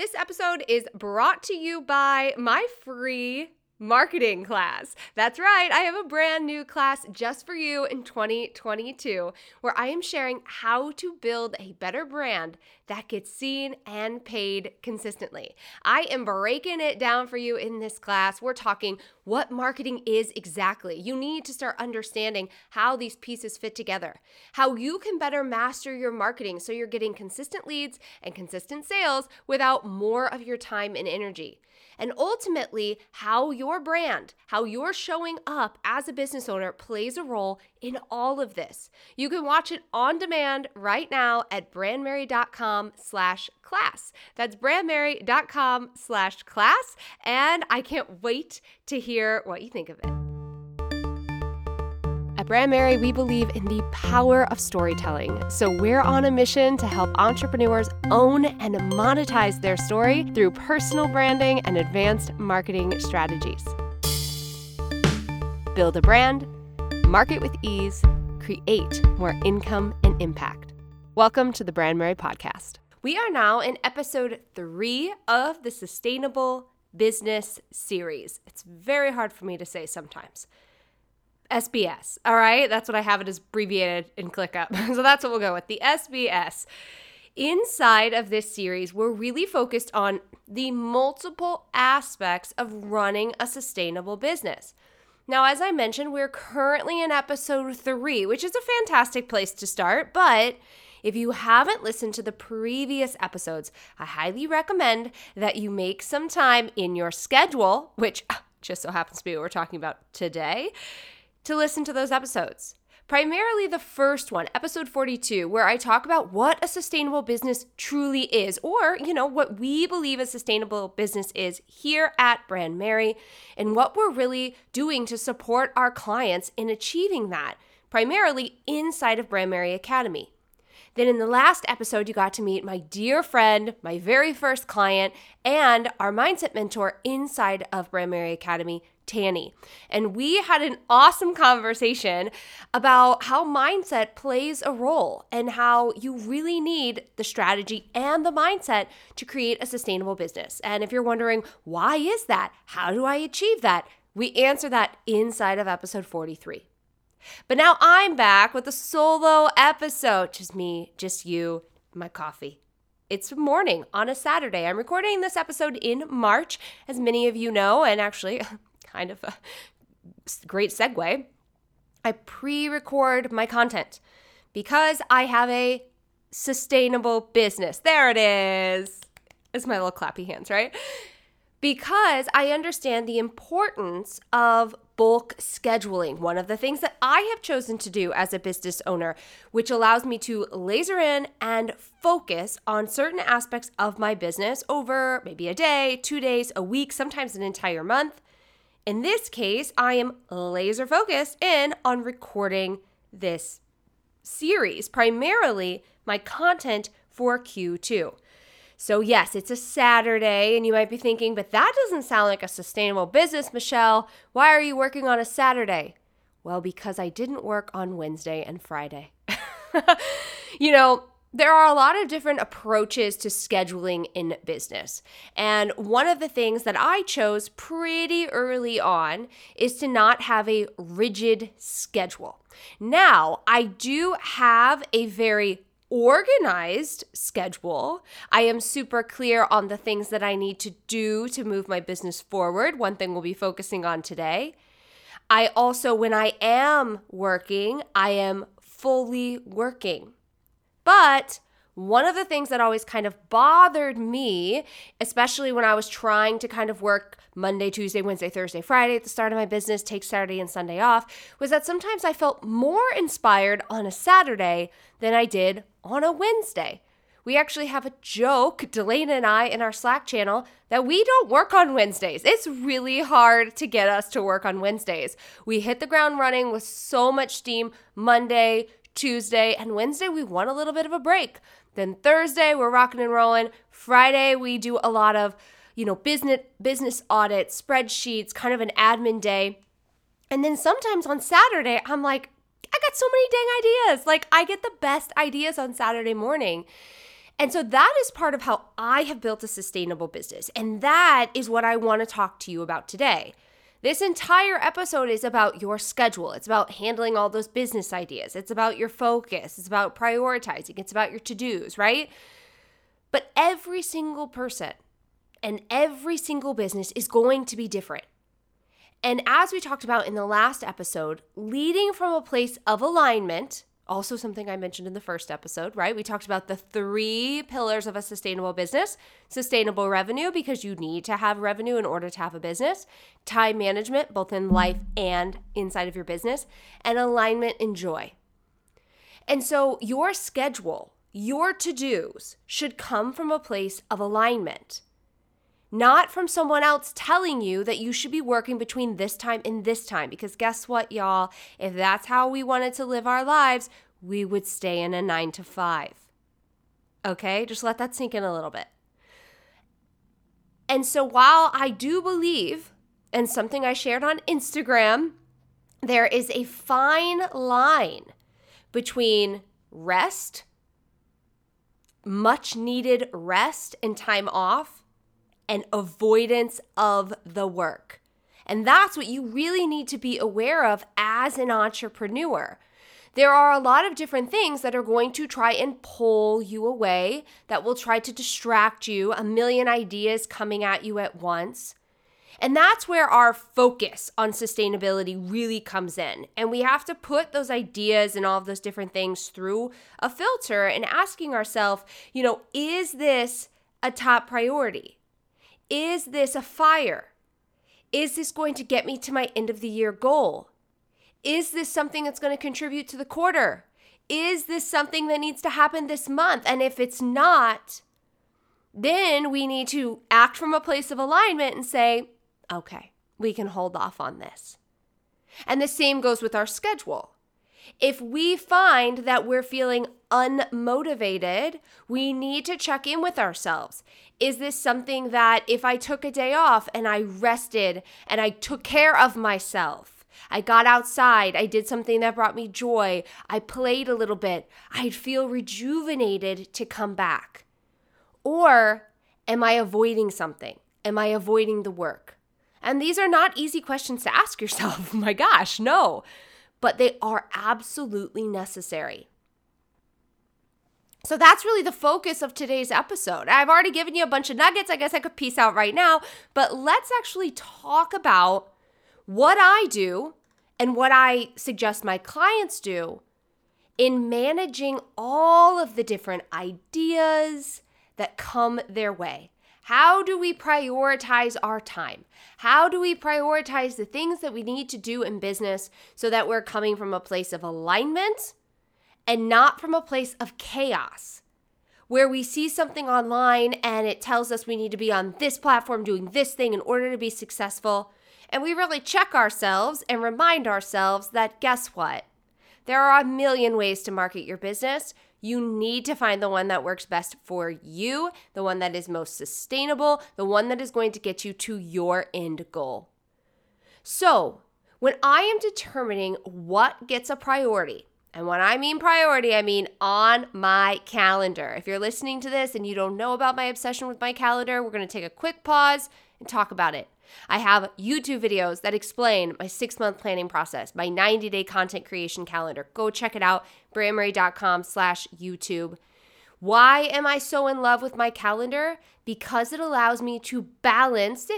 This episode is brought to you by my free marketing class. That's right, I have a brand new class just for you in 2022 where I am sharing how to build a better brand that gets seen and paid consistently. I am breaking it down for you in this class. We're talking what marketing is exactly. You need to start understanding how these pieces fit together, how you can better master your marketing so you're getting consistent leads and consistent sales without more of your time and energy. And ultimately, how your brand, how you're showing up as a business owner plays a role in all of this. You can watch it on demand right now at brandmerry.com/class. That's brandmerry.com/class. And I can't wait to hear what you think of it. At Brandmerry, we believe in the power of storytelling. So we're on a mission to help entrepreneurs own and monetize their story through personal branding and advanced marketing strategies. Build a brand, market with ease, create more income and impact. Welcome to the Brandmerry Podcast. We are now in episode 3 of the Sustainable Business Series. It's very hard for me to say sometimes. SBS, all right? That's what I have it as abbreviated in ClickUp. So that's what we'll go with, the SBS. Inside of this series, we're really focused on the multiple aspects of running a sustainable business. Now, as I mentioned, we're currently in episode 3, which is a fantastic place to start, but if you haven't listened to the previous episodes, I highly recommend that you make some time in your schedule, which just so happens to be what we're talking about today, to listen to those episodes. Primarily the first one, episode 42, where I talk about what a sustainable business truly is, or, what we believe a sustainable business is here at Brandmerry and what we're really doing to support our clients in achieving that, primarily inside of Brandmerry Academy. Then in the last episode, you got to meet my dear friend, my very first client, and our mindset mentor inside of Brandmerry Academy, Tani. And we had an awesome conversation about how mindset plays a role and how you really need the strategy and the mindset to create a sustainable business. And if you're wondering, why is that? How do I achieve that? We answer that inside of episode 43. But now I'm back with a solo episode. Just me, just you, my coffee. It's morning on a Saturday. I'm recording this episode in March, as many of you know, and actually kind of a great segue. I pre-record my content because I have a sustainable business. There it is. It's my little clappy hands, right? Because I understand the importance of bulk scheduling, one of the things that I have chosen to do as a business owner, which allows me to laser in and focus on certain aspects of my business over maybe a day, 2 days, a week, sometimes an entire month. In this case, I am laser focused in on recording this series, primarily my content for Q2. So yes, it's a Saturday, and you might be thinking, but that doesn't sound like a sustainable business, Michelle. Why are you working on a Saturday? Well, because I didn't work on Wednesday and Friday. There are a lot of different approaches to scheduling in business. And one of the things that I chose pretty early on is to not have a rigid schedule. Now, I do have a very organized schedule. I am super clear on the things that I need to do to move my business forward. One thing we'll be focusing on today. I also, when I am working, I am fully working. But one of the things that always kind of bothered me, especially when I was trying to kind of work Monday, Tuesday, Wednesday, Thursday, Friday at the start of my business, take Saturday and Sunday off, was that sometimes I felt more inspired on a Saturday than I did on a Wednesday. We actually have a joke, Delane and I, in our Slack channel, that we don't work on Wednesdays. It's really hard to get us to work on Wednesdays. We hit the ground running with so much steam Monday, Tuesday, and Wednesday, we want a little bit of a break. Then Thursday, we're rocking and rolling. Friday, we do a lot of, business audits, spreadsheets, kind of an admin day. And then sometimes on Saturday, I'm like, I got so many dang ideas. Like, I get the best ideas on Saturday morning. And so that is part of how I have built a sustainable business. And that is what I want to talk to you about today. This entire episode is about your schedule. It's about handling all those business ideas. It's about your focus. It's about prioritizing. It's about your to-dos, right? But every single person and every single business is going to be different. And as we talked about in the last episode, leading from a place of alignment, also something I mentioned in the first episode, right? We talked about the 3 pillars of a sustainable business: sustainable revenue, because you need to have revenue in order to have a business; time management, both in life and inside of your business; and alignment and joy. And so your schedule, your to-dos should come from a place of alignment, not from someone else telling you that you should be working between this time and this time. Because guess what, y'all? If that's how we wanted to live our lives, we would stay in a 9-to-5. Okay? Just let that sink in a little bit. And so while I do believe, and something I shared on Instagram, there is a fine line between rest, much needed rest and time off, and avoidance of the work. And that's what you really need to be aware of as an entrepreneur. There are a lot of different things that are going to try and pull you away, that will try to distract you, a million ideas coming at you at once. And that's where our focus on sustainability really comes in. And we have to put those ideas and all of those different things through a filter and asking ourselves, you know, is this a top priority? Is this a fire? Is this going to get me to my end of the year goal? Is this something that's going to contribute to the quarter? Is this something that needs to happen this month? And if it's not, then we need to act from a place of alignment and say, okay, we can hold off on this. And the same goes with our schedule. If we find that we're feeling unmotivated, we need to check in with ourselves. Is this something that if I took a day off and I rested and I took care of myself, I got outside, I did something that brought me joy, I played a little bit, I'd feel rejuvenated to come back? Or am I avoiding something? Am I avoiding the work? And these are not easy questions to ask yourself. My gosh, no. But they are absolutely necessary. So that's really the focus of today's episode. I've already given you a bunch of nuggets. I guess I could peace out right now, but let's actually talk about what I do and what I suggest my clients do in managing all of the different ideas that come their way. How do we prioritize our time? How do we prioritize the things that we need to do in business so that we're coming from a place of alignment and not from a place of chaos, where we see something online and it tells us we need to be on this platform doing this thing in order to be successful? And we really check ourselves and remind ourselves that, guess what? There are a million ways to market your business. You need to find the one that works best for you, the one that is most sustainable, the one that is going to get you to your end goal. So when I am determining what gets a priority, and when I mean priority, I mean on my calendar. If you're listening to this and you don't know about my obsession with my calendar, we're going to take a quick pause and talk about it. I have YouTube videos that explain my 6-month planning process, my 90-day content creation calendar. Go check it out, brandmerry.com/YouTube. Why am I so in love with my calendar? Because it allows me to balance,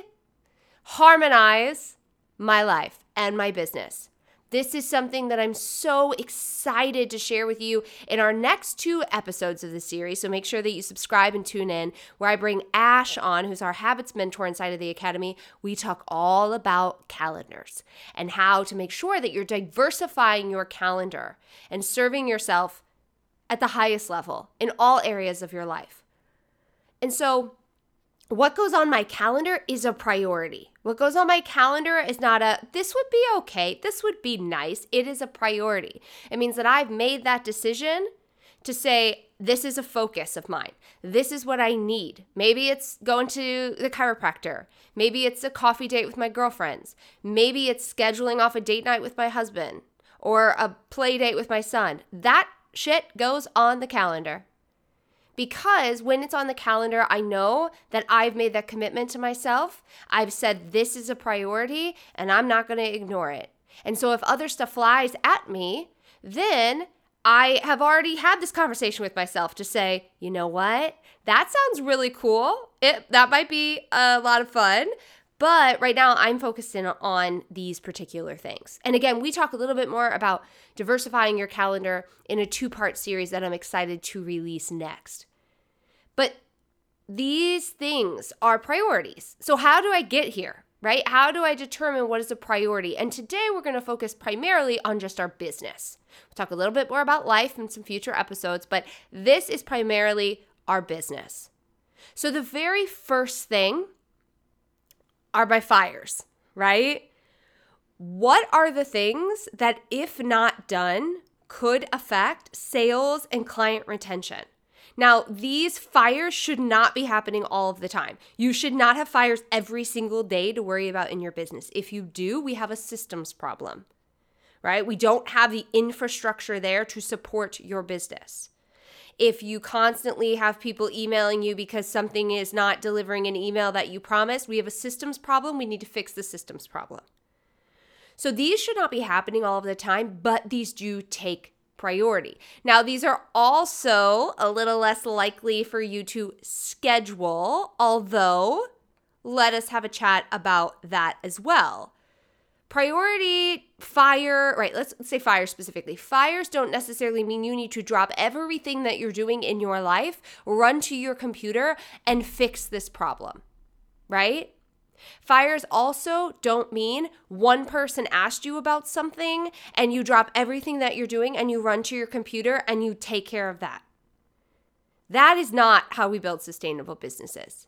harmonize my life and my business. This is something that I'm so excited to share with you in our next 2 episodes of the series. So make sure that you subscribe and tune in, where I bring Ash on, who's our habits mentor inside of the academy. We talk all about calendars and how to make sure that you're diversifying your calendar and serving yourself at the highest level in all areas of your life. And so what goes on my calendar is a priority. What goes on my calendar is not a, this would be okay, this would be nice. It is a priority. It means that I've made that decision to say, this is a focus of mine. This is what I need. Maybe it's going to the chiropractor. Maybe it's a coffee date with my girlfriends. Maybe it's scheduling off a date night with my husband or a play date with my son. That shit goes on the calendar. Because when it's on the calendar, I know that I've made that commitment to myself. I've said this is a priority and I'm not going to ignore it. And so if other stuff flies at me, then I have already had this conversation with myself to say, you know what? That sounds really cool. That might be a lot of fun. But right now I'm focused in on these particular things. And again, we talk a little bit more about diversifying your calendar in a two-part series that I'm excited to release next. But these things are priorities. So how do I get here, right? How do I determine what is a priority? And today we're going to focus primarily on just our business. We'll talk a little bit more about life in some future episodes, but this is primarily our business. So the very first thing are by fires, right? What are the things that, if not done, could affect sales and client retention? Now, these fires should not be happening all of the time. You should not have fires every single day to worry about in your business. If you do, we have a systems problem, right? We don't have the infrastructure there to support your business. If you constantly have people emailing you because something is not delivering an email that you promised, we have a systems problem. We need to fix the systems problem. So these should not be happening all of the time, but these do take priority. Now, these are also a little less likely for you to schedule, although let us have a chat about that as well. Priority fire, right? Let's say fire specifically. Fires don't necessarily mean you need to drop everything that you're doing in your life, run to your computer, and fix this problem, right? Fires also don't mean one person asked you about something and you drop everything that you're doing and you run to your computer and you take care of that. That is not how we build sustainable businesses.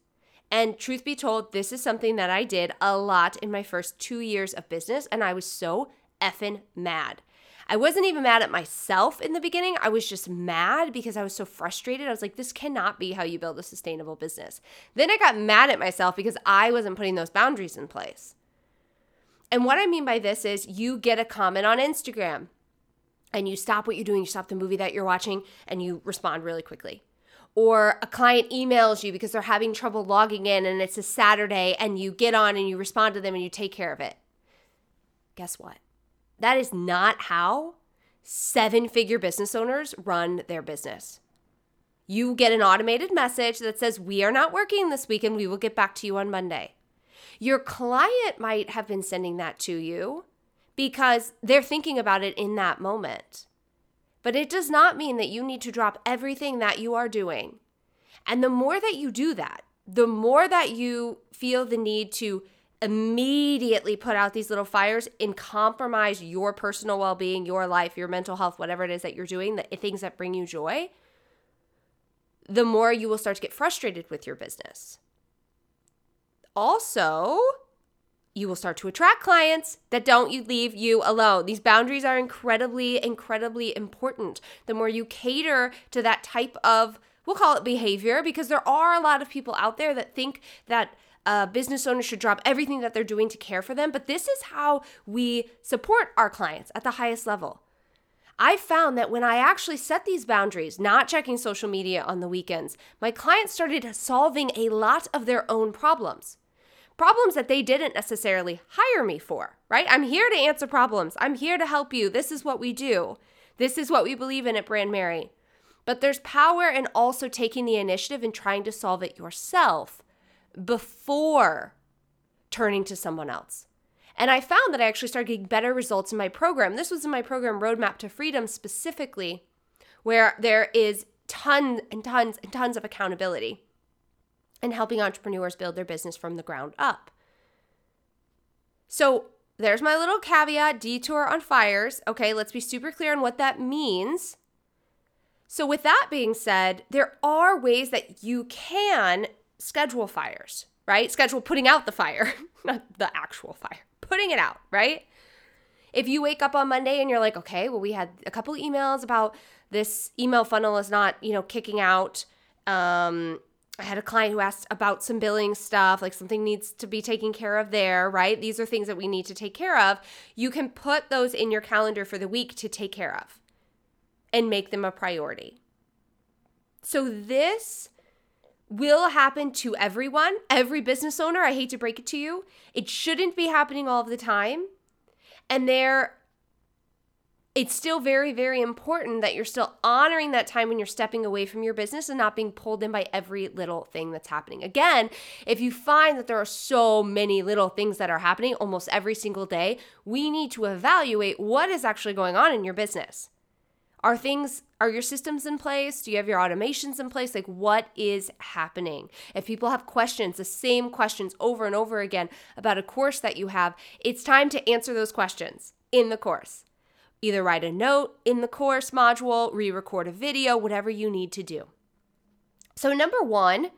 And truth be told, this is something that I did a lot in my first 2 years of business, and I was so effing mad. I wasn't even mad at myself in the beginning. I was just mad because I was so frustrated. I was like, this cannot be how you build a sustainable business. Then I got mad at myself because I wasn't putting those boundaries in place. And what I mean by this is you get a comment on Instagram, and you stop what you're doing, you stop the movie that you're watching, and you respond really quickly. Or a client emails you because they're having trouble logging in and it's a Saturday and you get on and you respond to them and you take care of it. Guess what? That is not how seven-figure business owners run their business. You get an automated message that says, we are not working this week and we will get back to you on Monday. Your client might have been sending that to you because they're thinking about it in that moment. But it does not mean that you need to drop everything that you are doing. And the more that you do that, the more that you feel the need to immediately put out these little fires and compromise your personal well-being, your life, your mental health, whatever it is that you're doing, the things that bring you joy, the more you will start to get frustrated with your business. Also, you will start to attract clients that don't leave you alone. These boundaries are incredibly, incredibly important. The more you cater to that type of, we'll call it behavior, because there are a lot of people out there that think that business owners should drop everything that they're doing to care for them. But this is how we support our clients at the highest level. I found that when I actually set these boundaries, not checking social media on the weekends, my clients started solving a lot of their own problems. Problems that they didn't necessarily hire me for, right? I'm here to answer problems. I'm here to help you. This is what we do. This is what we believe in at Brandmerry. But there's power in also taking the initiative and trying to solve it yourself before turning to someone else. And I found that I actually started getting better results in my program. This was in my program, Roadmap to Freedom, specifically, where there is tons and tons and tons of accountability and helping entrepreneurs build their business from the ground up. So there's my little caveat, detour on fires. Okay, let's be super clear on what that means. So with that being said, there are ways that you can schedule fires, right? Schedule putting out the fire, not the actual fire, putting it out, right? If you wake up on Monday and you're like, okay, well, we had a couple emails about this email funnel is not, kicking out, I had a client who asked about some billing stuff, like something needs to be taken care of there, right? These are things that we need to take care of. You can put those in your calendar for the week to take care of and make them a priority. So this will happen to everyone, every business owner. I hate to break it to you. It shouldn't be happening all of the time. And it's still very, very important that you're still honoring that time when you're stepping away from your business and not being pulled in by every little thing that's happening. Again, if you find that there are so many little things that are happening almost every single day, we need to evaluate what is actually going on in your business. Are your systems in place? Do you have your automations in place? Like, what is happening? If people have questions, the same questions over and over again about a course that you have, it's time to answer those questions in the course. Either write a note in the course module, re-record a video, whatever you need to do. So number one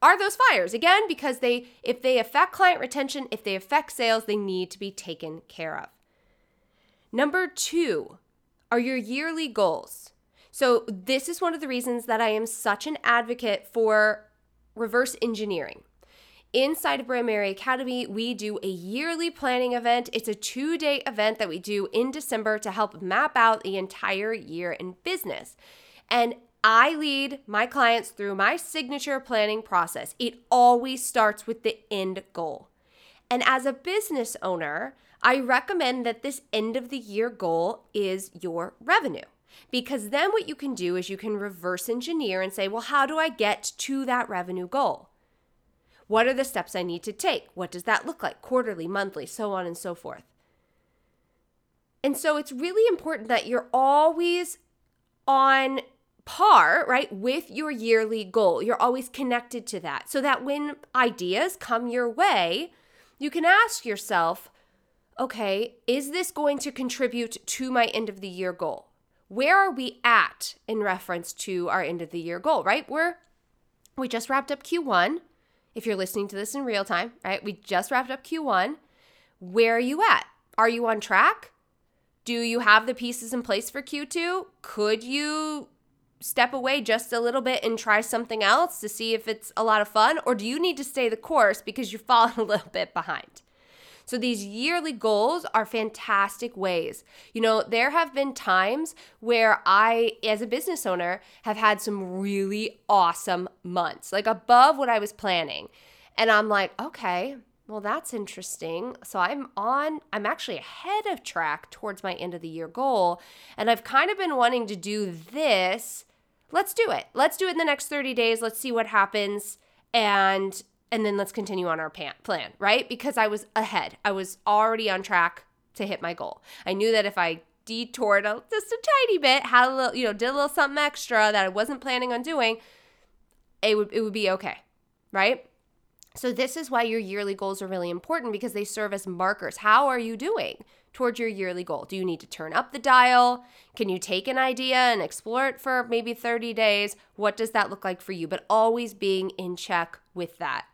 are those fires. Again, because if they affect client retention, if they affect sales, they need to be taken care of. Number two are your yearly goals. So this is one of the reasons that I am such an advocate for reverse engineering. Inside of Brandmerry Academy, we do a yearly planning event. It's a 2-day event that we do in December to help map out the entire year in business. And I lead my clients through my signature planning process. It always starts with the end goal. And as a business owner, I recommend that this end of the year goal is your revenue, because then what you can do is you can reverse engineer and say, well, how do I get to that revenue goal? What are the steps I need to take? What does that look like? Quarterly, monthly, so on and so forth. And so it's really important that you're always on par, right, with your yearly goal. You're always connected to that so that when ideas come your way, you can ask yourself, okay, is this going to contribute to my end of the year goal? Where are we at in reference to our end of the year goal, right? We just wrapped up Q1. If you're listening to this in real time, right? We just wrapped up Q1. Where are you at? Are you on track? Do you have the pieces in place for Q2? Could you step away just a little bit and try something else to see if it's a lot of fun? Or do you need to stay the course because you're falling a little bit behind? So these yearly goals are fantastic ways. You know, there have been times where I, as a business owner, have had some really awesome months, like above what I was planning. And I'm like, okay, well, that's interesting. So I'm actually ahead of track towards my end of the year goal. And I've kind of been wanting to do this. Let's do it. Let's do it in the next 30 days. Let's see what happens. And then let's continue on our plan, right? Because I was ahead. I was already on track to hit my goal. I knew that if I detoured just a tiny bit, had a little, did a little something extra that I wasn't planning on doing, it would be okay, right? So this is why your yearly goals are really important, because they serve as markers. How are you doing towards your yearly goal? Do you need to turn up the dial? Can you take an idea and explore it for maybe 30 days? What does that look like for you? But always being in check with that.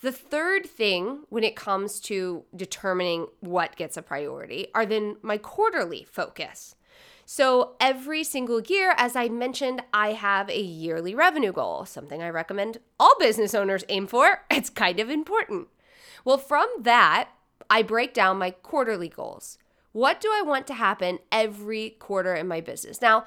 The third thing when it comes to determining what gets a priority are then my quarterly focus. So every single year, as I mentioned, I have a yearly revenue goal, something I recommend all business owners aim for. It's kind of important. Well, from that, I break down my quarterly goals. What do I want to happen every quarter in my business? Now,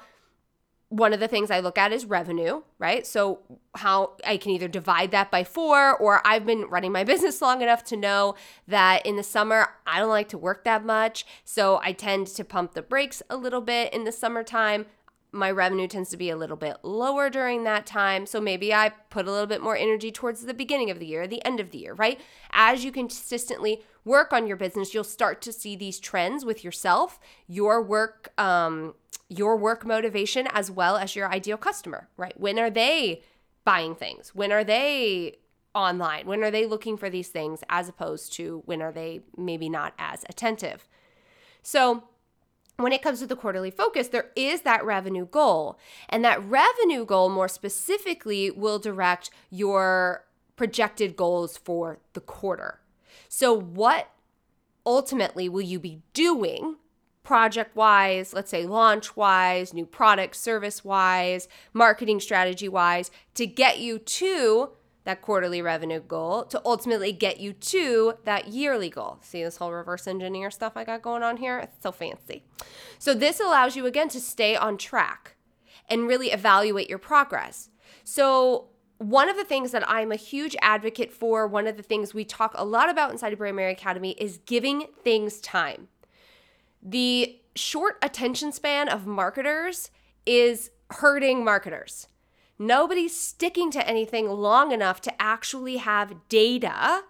one of the things I look at is revenue, right? So how I can either divide that by 4, or I've been running my business long enough to know that in the summer, I don't like to work that much. So I tend to pump the brakes a little bit in the summertime. My revenue tends to be a little bit lower during that time. So maybe I put a little bit more energy towards the beginning of the year, the end of the year, right? As you consistently work on your business, you'll start to see these trends with yourself, your work motivation, as well as your ideal customer, right? When are they buying things? When are they online? When are they looking for these things, as opposed to when are they maybe not as attentive? So when it comes to the quarterly focus, there is that revenue goal. And that revenue goal more specifically will direct your projected goals for the quarter. So what ultimately will you be doing project-wise, let's say launch-wise, new product, service-wise, marketing strategy-wise, to get you to that quarterly revenue goal, to ultimately get you to that yearly goal. See this whole reverse engineer stuff I got going on here? It's so fancy. So this allows you, again, to stay on track. and really evaluate your progress. So one of the things that I'm a huge advocate for, one of the things we talk a lot about inside of Brandmerry Academy is giving things time. The short attention span of marketers is hurting marketers. Nobody's sticking to anything long enough to actually have data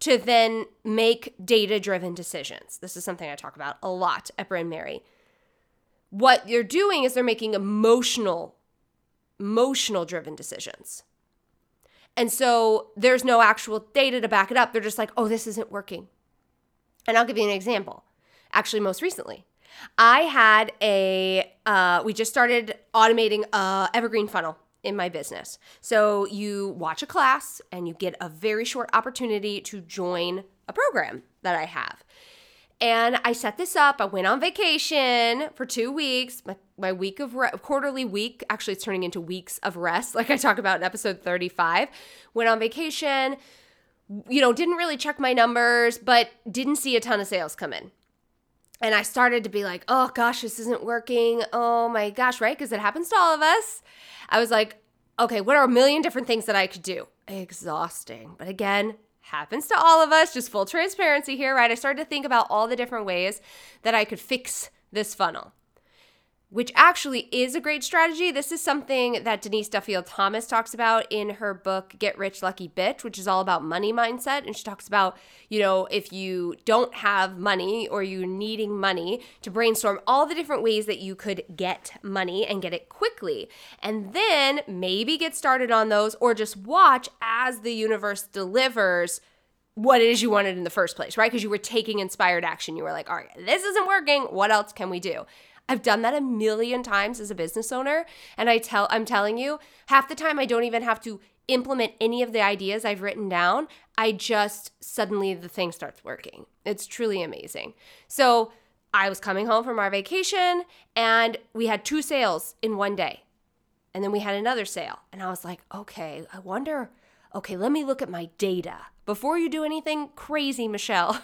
to then make data-driven decisions. This is something I talk about a lot at Brandmerry. What they're doing is they're making emotional-driven decisions. And so there's no actual data to back it up. They're just like, oh, this isn't working. And I'll give you an example. Actually, most recently, I had we just started automating evergreen funnel in my business. So you watch a class and you get a very short opportunity to join a program that I have. And I set this up. I went on vacation for 2 weeks, my week of quarterly week. Actually, it's turning into weeks of rest, like I talk about in episode 35. Went on vacation, didn't really check my numbers, but didn't see a ton of sales come in. And I started to be like, oh gosh, this isn't working. Oh my gosh, right? Because it happens to all of us. I was like, okay, what are a million different things that I could do? Exhausting. But again, happens to all of us, just full transparency here, right? I started to think about all the different ways that I could fix this funnel, which actually is a great strategy. This is something that Denise Duffield Thomas talks about in her book, Get Rich Lucky Bitch, which is all about money mindset. And she talks about, if you don't have money or you're needing money, to brainstorm all the different ways that you could get money and get it quickly. And then maybe get started on those or just watch as the universe delivers what it is you wanted in the first place, right? Because you were taking inspired action. You were like, all right, this isn't working. What else can we do? I've done that a million times as a business owner, and I'm telling you, half the time I don't even have to implement any of the ideas I've written down. I just suddenly the thing starts working. It's truly amazing. So I was coming home from our vacation, and we had 2 sales in one day, and then we had another sale, and I was like, okay, I wonder. Okay, let me look at my data before you do anything crazy, Michelle,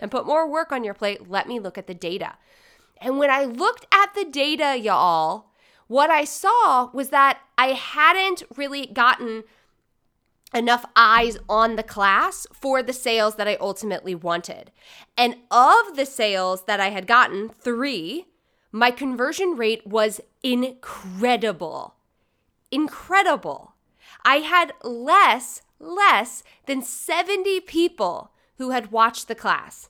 and put more work on your plate. Let me look at the data. And when I looked at the data, y'all, what I saw was that I hadn't really gotten enough eyes on the class for the sales that I ultimately wanted. And of the sales that I had gotten, 3, my conversion rate was incredible. Incredible. I had less than 70 people who had watched the class.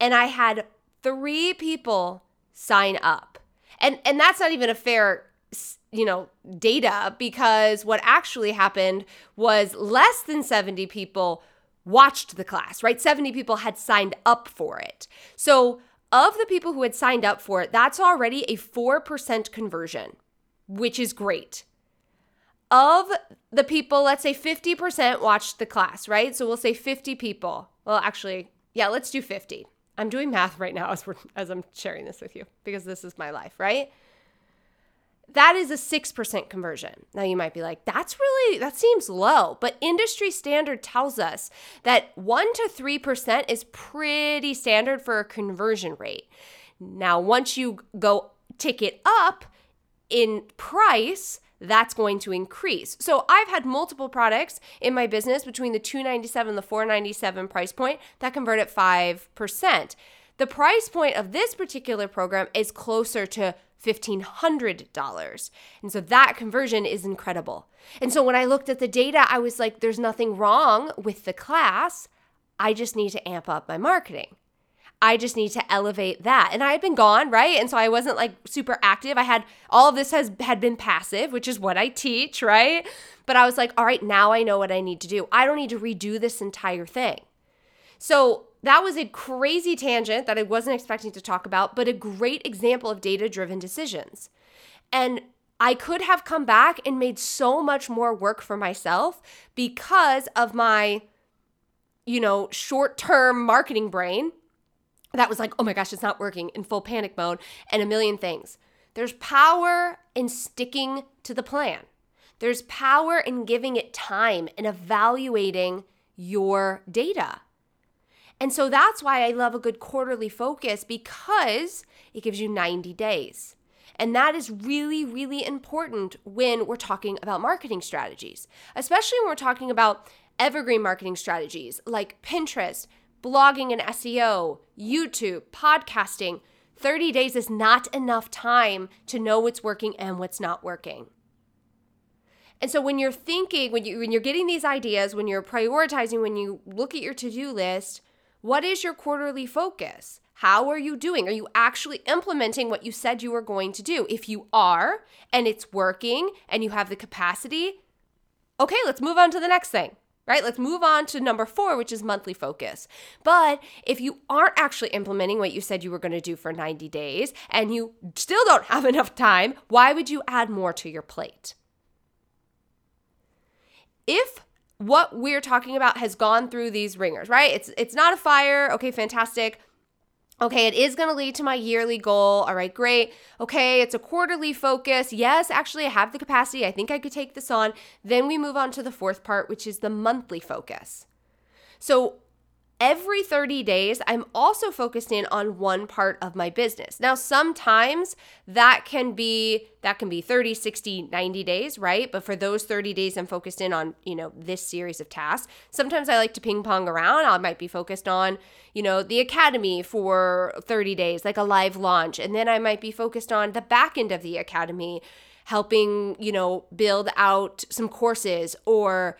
And I had 3 people sign up. And that's not even a fair, data, because what actually happened was less than 70 people watched the class, right? 70 people had signed up for it. So of the people who had signed up for it, that's already a 4% conversion, which is great. Of the people, let's say 50% watched the class, right? So we'll say 50 people. Well, actually, yeah, let's do 50. I'm doing math right now as I'm sharing this with you because this is my life, right? That is a 6% conversion. Now you might be like, that seems low, but industry standard tells us that 1 to 3% is pretty standard for a conversion rate. Now, once you go tick it up in price, that's going to increase. So I've had multiple products in my business between the $297 and the $497 price point that convert at 5%. The price point of this particular program is closer to $1,500. And so that conversion is incredible. And so when I looked at the data, I was like, there's nothing wrong with the class. I just need to amp up my marketing. I just need to elevate that. And I had been gone, right? And so I wasn't like super active. I had all of this had been passive, which is what I teach, right? But I was like, all right, now I know what I need to do. I don't need to redo this entire thing. So that was a crazy tangent that I wasn't expecting to talk about, but a great example of data-driven decisions. And I could have come back and made so much more work for myself because of my, short-term marketing brain. That was like, oh my gosh, it's not working, in full panic mode and a million things. There's power in sticking to the plan. There's power in giving it time and evaluating your data. And so that's why I love a good quarterly focus, because it gives you 90 days. And that is really, really important when we're talking about marketing strategies, especially when we're talking about evergreen marketing strategies like Pinterest, blogging and SEO, YouTube, podcasting. 30 days is not enough time to know what's working and what's not working. And so when you're thinking, when you're getting these ideas, when you're prioritizing, when you look at your to-do list, what is your quarterly focus? How are you doing? Are you actually implementing what you said you were going to do? If you are, and it's working, and you have the capacity, okay, let's move on to the next thing, right? Let's move on to number 4, which is monthly focus. But if you aren't actually implementing what you said you were going to do for 90 days, and you still don't have enough time, why would you add more to your plate? If what we're talking about has gone through these ringers, right? It's not a fire. Okay, fantastic. Okay, it is going to lead to my yearly goal. All right, great. Okay, it's a quarterly focus. Yes, actually, I have the capacity. I think I could take this on. Then we move on to the fourth part, which is the monthly focus. So every 30 days, I'm also focused in on one part of my business. Now, sometimes that can be 30, 60, 90 days, right? But for those 30 days, I'm focused in on, this series of tasks. Sometimes I like to ping pong around. I might be focused on, the academy for 30 days, like a live launch. And then I might be focused on the back end of the academy, helping, build out some courses or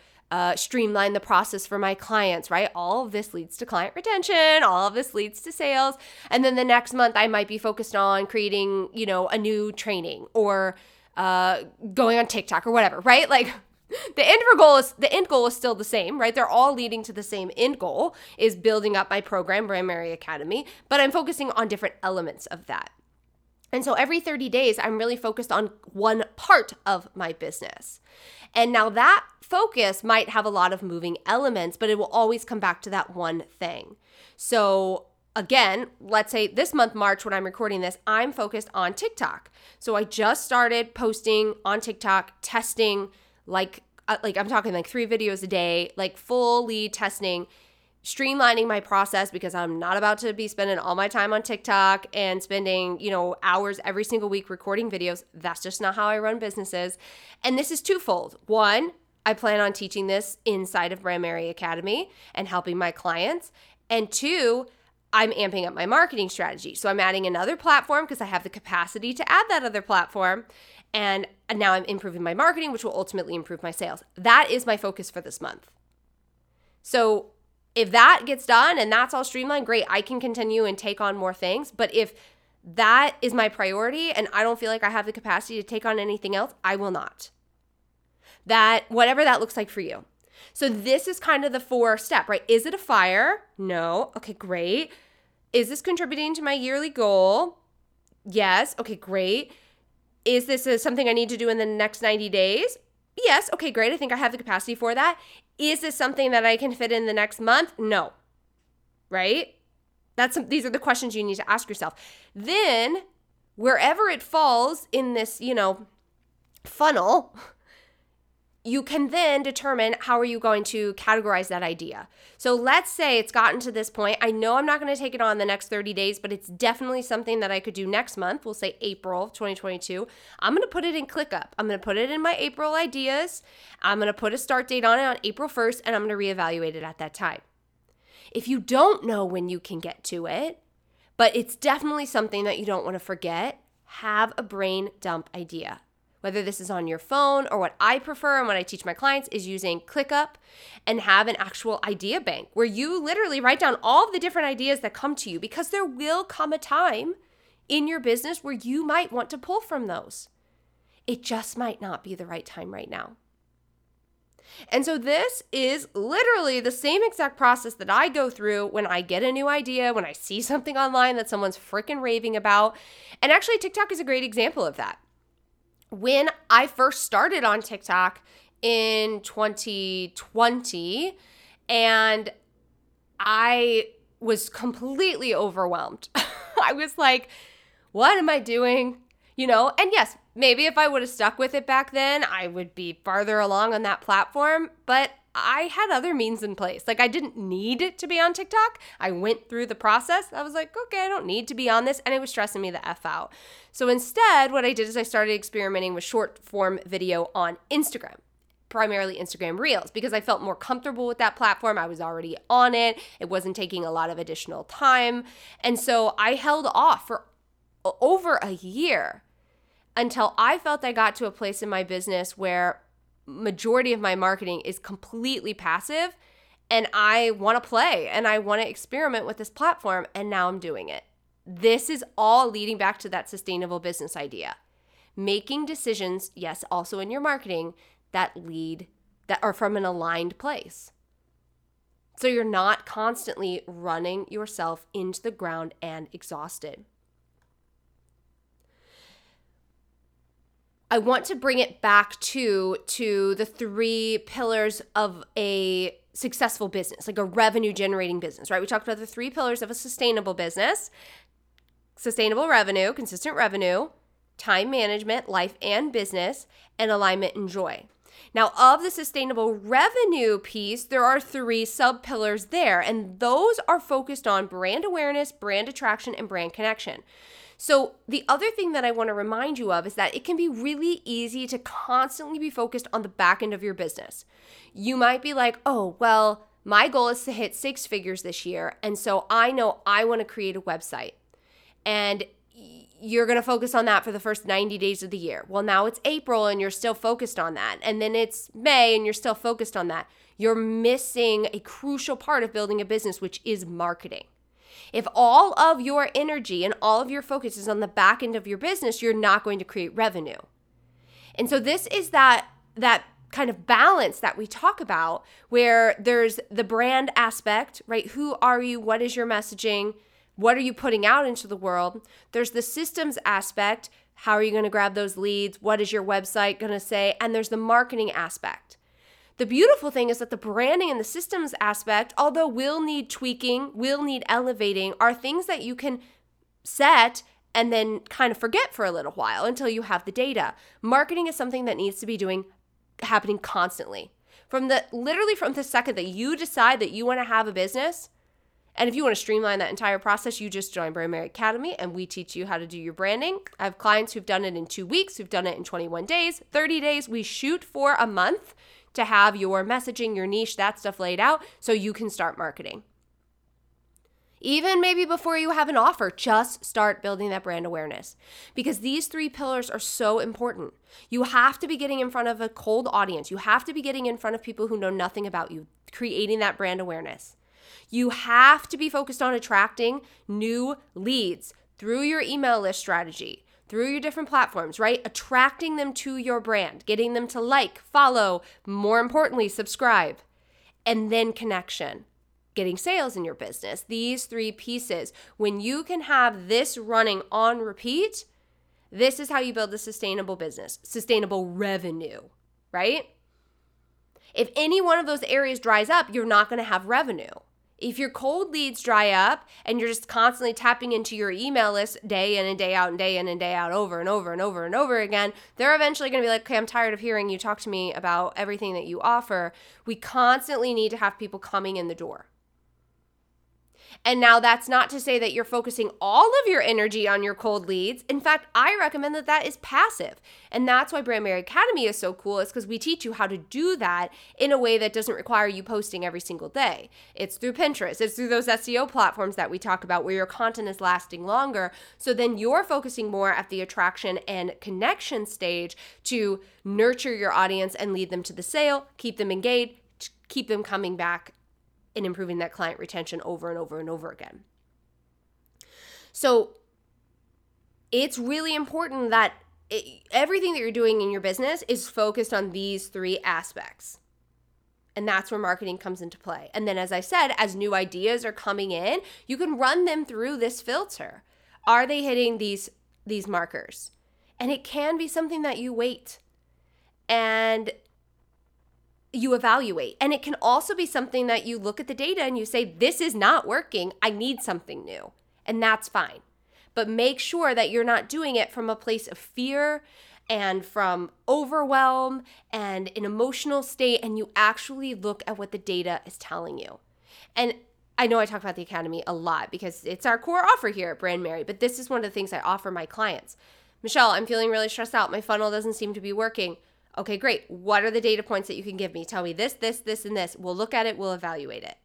streamline the process for my clients, right? All of this leads to client retention. All of this leads to sales. And then the next month I might be focused on creating, a new training or going on TikTok or whatever, right? Like the end goal is still the same, right? They're all leading to the same end goal, is building up my program, Brandmerry Academy, but I'm focusing on different elements of that. And so every 30 days, I'm really focused on one part of my business. And now that focus might have a lot of moving elements, but it will always come back to that one thing. So again, let's say this month, March, when I'm recording this, I'm focused on TikTok. So I just started posting on TikTok, testing, like I'm talking like 3 videos a day, like fully testing, streamlining my process, because I'm not about to be spending all my time on TikTok and spending, hours every single week recording videos. That's just not how I run businesses. And this is twofold. One, I plan on teaching this inside of Brandmerry Academy and helping my clients. And 2, I'm amping up my marketing strategy. So I'm adding another platform because I have the capacity to add that other platform. And now I'm improving my marketing, which will ultimately improve my sales. That is my focus for this month. So if that gets done and that's all streamlined, great, I can continue and take on more things. But if that is my priority and I don't feel like I have the capacity to take on anything else, I will not. That, whatever that looks like for you. So this is kind of the 4 step, right? Is it a fire? No. Okay, great. Is this contributing to my yearly goal? Yes. Okay, great. Is this something I need to do in the next 90 days? Yes. Okay, great. I think I have the capacity for that. Is this something that I can fit in the next month? No. Right? These are the questions you need to ask yourself. Then wherever it falls in this, funnel, you can then determine how are you going to categorize that idea. So let's say it's gotten to this point. I know I'm not going to take it on the next 30 days, but it's definitely something that I could do next month. We'll say April 2022. I'm going to put it in ClickUp. I'm going to put it in my April ideas. I'm going to put a start date on it on April 1st, and I'm going to reevaluate it at that time. If you don't know when you can get to it, but it's definitely something that you don't want to forget, have a brain dump idea. Whether this is on your phone or what I prefer and what I teach my clients is using ClickUp, and have an actual idea bank where you literally write down all the different ideas that come to you, because there will come a time in your business where you might want to pull from those. It just might not be the right time right now. And so this is literally the same exact process that I go through when I get a new idea, when I see something online that someone's freaking raving about. And actually, TikTok is a great example of that. When I first started on TikTok in 2020, and I was completely overwhelmed. I was like, what am I doing? And yes, maybe if I would have stuck with it back then, I would be farther along on that platform, but I had other means in place. Like, I didn't need it to be on TikTok. I went through the process. I was like, okay, I don't need to be on this. And it was stressing me the F out. So instead, what I did is I started experimenting with short form video on Instagram, primarily Instagram Reels, because I felt more comfortable with that platform. I was already on it. It wasn't taking a lot of additional time. And so I held off for over a year until I felt I got to a place in my business where majority of my marketing is completely passive, and I want to play and I want to experiment with this platform, and now I'm doing it. This is all leading back to that sustainable business idea. Making decisions, yes, also in your marketing, that are from an aligned place. So you're not constantly running yourself into the ground and exhausted. I want to bring it back to the three pillars of a successful business, like a revenue generating business, right? We talked about the three pillars of a sustainable business: sustainable revenue, consistent revenue, time management, life and business, and alignment and joy. Now, of the sustainable revenue piece, there are three sub-pillars there, and those are focused on brand awareness, brand attraction, and brand connection. So the other thing that I want to remind you of is that it can be really easy to constantly be focused on the back end of your business. You might be like, oh, well, my goal is to hit 6 figures this year, and so I know I want to create a website. And you're going to focus on that for the first 90 days of the year. Well, now it's April and you're still focused on that. And then it's May and you're still focused on that. You're missing a crucial part of building a business, which is marketing. If all of your energy and all of your focus is on the back end of your business, you're not going to create revenue. And so this is that kind of balance that we talk about, where there's the brand aspect, right? Who are you? What is your messaging? What are you putting out into the world? There's the systems aspect. How are you going to grab those leads? What is your website going to say? And there's the marketing aspect. The beautiful thing is that the branding and the systems aspect, although will need tweaking, will need elevating, are things that you can set and then kind of forget for a little while until you have the data. Marketing is something that needs to be happening constantly. From the second that you decide that you want to have a business. And if you want to streamline that entire process, you just join Brandmerry Academy, and we teach you how to do your branding. I have clients who've done it in 2 weeks, who've done it in 21 days, 30 days. We shoot for a month to have your messaging, your niche, that stuff laid out so you can start marketing. Even maybe before you have an offer, just start building that brand awareness, because these three pillars are so important. You have to be getting in front of a cold audience. You have to be getting in front of people who know nothing about you, creating that brand awareness. You have to be focused on attracting new leads through your email list strategy, through your different platforms, right? Attracting them to your brand, getting them to like, follow, more importantly, subscribe, and then connection, getting sales in your business. These three pieces, when you can have this running on repeat, this is how you build a sustainable business, sustainable revenue, right? If any one of those areas dries up, you're not going to have revenue. If your cold leads dry up and you're just constantly tapping into your email list day in and day out and day in and day out over and over and over and over again, they're eventually going to be like, okay, I'm tired of hearing you talk to me about everything that you offer. We constantly need to have people coming in the door. And now that's not to say that you're focusing all of your energy on your cold leads. In fact, I recommend that is passive. And that's why Brandmerry Academy is so cool, is because we teach you how to do that in a way that doesn't require you posting every single day. It's through Pinterest. It's through those SEO platforms that we talk about where your content is lasting longer. So then you're focusing more at the attraction and connection stage to nurture your audience and lead them to the sale, keep them engaged, keep them coming back, and improving that client retention over and over and over again. So it's really important that everything that you're doing in your business is focused on these three aspects. And that's where marketing comes into play. And then, as I said, as new ideas are coming in, you can run them through this filter. Are they hitting these markers? And it can be something that you wait and you evaluate. And it can also be something that you look at the data and you say, this is not working. I need something new. And that's fine. But make sure that you're not doing it from a place of fear and from overwhelm and an emotional state, and you actually look at what the data is telling you. And I know I talk about the Academy a lot because it's our core offer here at Brandmerry, but this is one of the things I offer my clients. Michelle, I'm feeling really stressed out. My funnel doesn't seem to be working. Okay, great. What are the data points that you can give me? Tell me this, this, this, and this. We'll look at it. We'll evaluate it.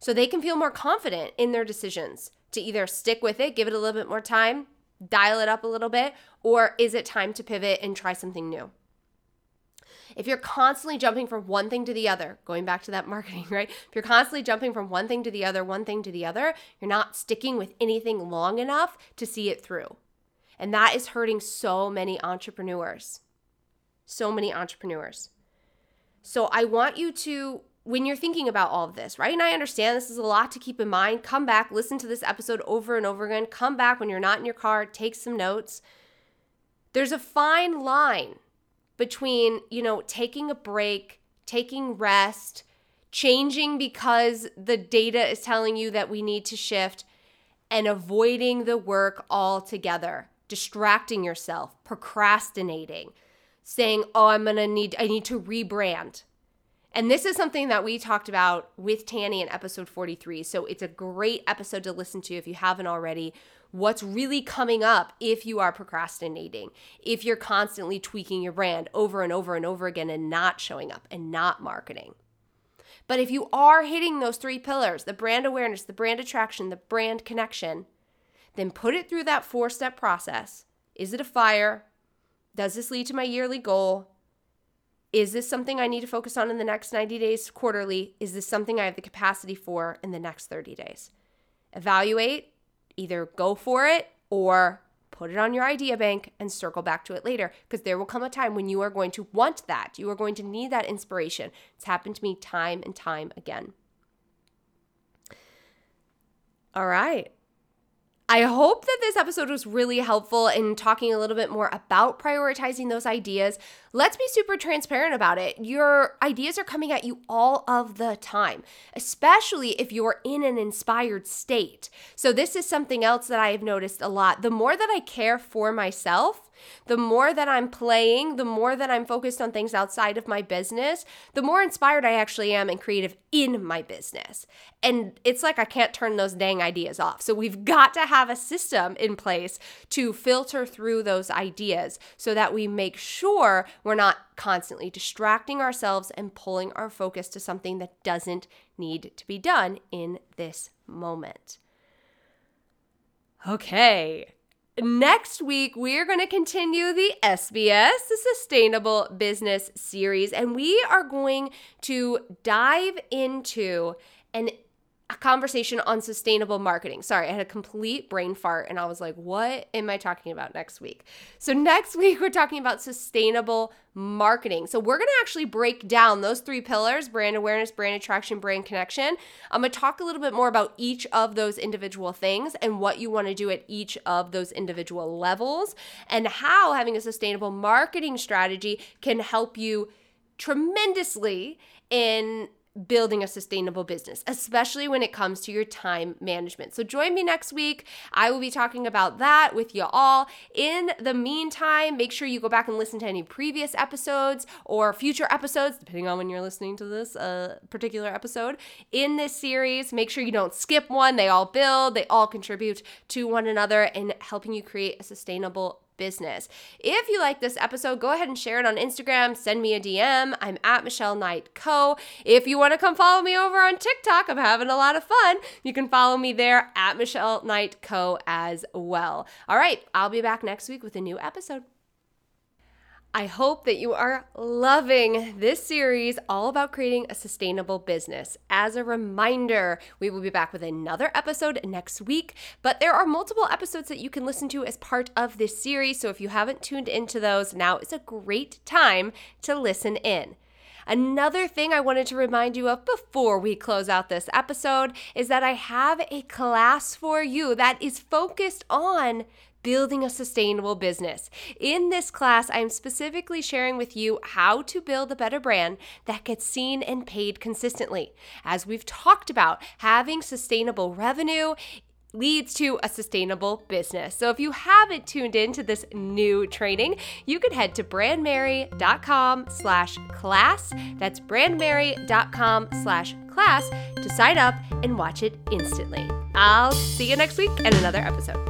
So they can feel more confident in their decisions to either stick with it, give it a little bit more time, dial it up a little bit, or is it time to pivot and try something new? If you're constantly jumping from one thing to the other, going back to that marketing, right? If you're constantly jumping from one thing to the other, you're not sticking with anything long enough to see it through. And that is hurting so many entrepreneurs. So I want you to, when you're thinking about all of this, right? And I understand this is a lot to keep in mind. Come back, listen to this episode over and over again. Come back when you're not in your car, take some notes. There's a fine line between, taking a break, taking rest, changing because the data is telling you that we need to shift, and avoiding the work altogether, distracting yourself, procrastinating, saying, I need to rebrand. And this is something that we talked about with Tani in episode 43. So it's a great episode to listen to if you haven't already. What's really coming up if you are procrastinating, if you're constantly tweaking your brand over and over again and not showing up and not marketing. But if you are hitting those three pillars, the brand awareness, the brand attraction, the brand connection, then put it through that 4-step process. Is it a fire? Does this lead to my yearly goal? Is this something I need to focus on in the next 90 days quarterly? Is this something I have the capacity for in the next 30 days? Evaluate, either go for it or put it on your idea bank and circle back to it later, because there will come a time when you are going to want that. You are going to need that inspiration. It's happened to me time and time again. All right. I hope that this episode was really helpful in talking a little bit more about prioritizing those ideas. Let's be super transparent about it. Your ideas are coming at you all of the time, especially if you're in an inspired state. So this is something else that I have noticed a lot. The more that I care for myself, the more that I'm playing, the more that I'm focused on things outside of my business, the more inspired I actually am and creative in my business. And it's like I can't turn those dang ideas off. So we've got to have a system in place to filter through those ideas so that we make sure we're not constantly distracting ourselves and pulling our focus to something that doesn't need to be done in this moment. Okay. Next week, we're going to continue the SBS, the Sustainable Business Series, and we are going to dive into a conversation on sustainable marketing. Sorry, I had a complete brain fart and I was like, what am I talking about next week? So next week, we're talking about sustainable marketing. So we're going to actually break down those three pillars, brand awareness, brand attraction, brand connection. I'm going to talk a little bit more about each of those individual things and what you want to do at each of those individual levels and how having a sustainable marketing strategy can help you tremendously in building a sustainable business, especially when it comes to your time management. So join me next week. I will be talking about that with you all. In the meantime, make sure you go back and listen to any previous episodes or future episodes, depending on when you're listening to this particular episode in this series. Make sure you don't skip one. They all build, they all contribute to one another in helping you create a sustainable business. If you like this episode, go ahead and share it on Instagram. Send me a DM. I'm at Michelle Knight Co. If you want to come follow me over on TikTok, I'm having a lot of fun. You can follow me there at Michelle Knight Co. as well. All right, I'll be back next week with a new episode. I hope that you are loving this series all about creating a sustainable business. As a reminder, we will be back with another episode next week, but there are multiple episodes that you can listen to as part of this series. So if you haven't tuned into those, now is a great time to listen in. Another thing I wanted to remind you of before we close out this episode is that I have a class for you that is focused on building a sustainable business. In this class, I'm specifically sharing with you how to build a better brand that gets seen and paid consistently. As we've talked about, having sustainable revenue leads to a sustainable business. So if you haven't tuned in to this new training, you can head to brandmerry.com/class. That's brandmerry.com/class to sign up and watch it instantly. I'll see you next week at another episode.